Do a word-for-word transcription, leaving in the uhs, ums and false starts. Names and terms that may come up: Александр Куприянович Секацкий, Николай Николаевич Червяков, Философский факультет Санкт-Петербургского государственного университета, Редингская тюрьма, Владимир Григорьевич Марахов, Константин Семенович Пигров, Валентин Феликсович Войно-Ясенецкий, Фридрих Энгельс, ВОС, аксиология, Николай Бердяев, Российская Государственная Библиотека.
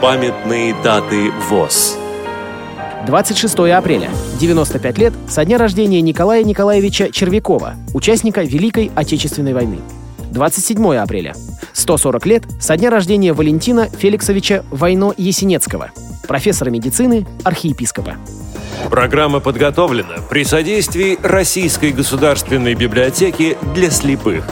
памятные даты ВОС. двадцать шестого апреля. девяносто пять лет со дня рождения Николая Николаевича Червякова, участника Великой Отечественной войны. двадцать седьмого апреля. сто сорок лет со дня рождения Валентина Феликсовича Войно-Ясенецкого, профессора медицины, архиепископа. Программа подготовлена при содействии Российской Государственной Библиотеки для слепых.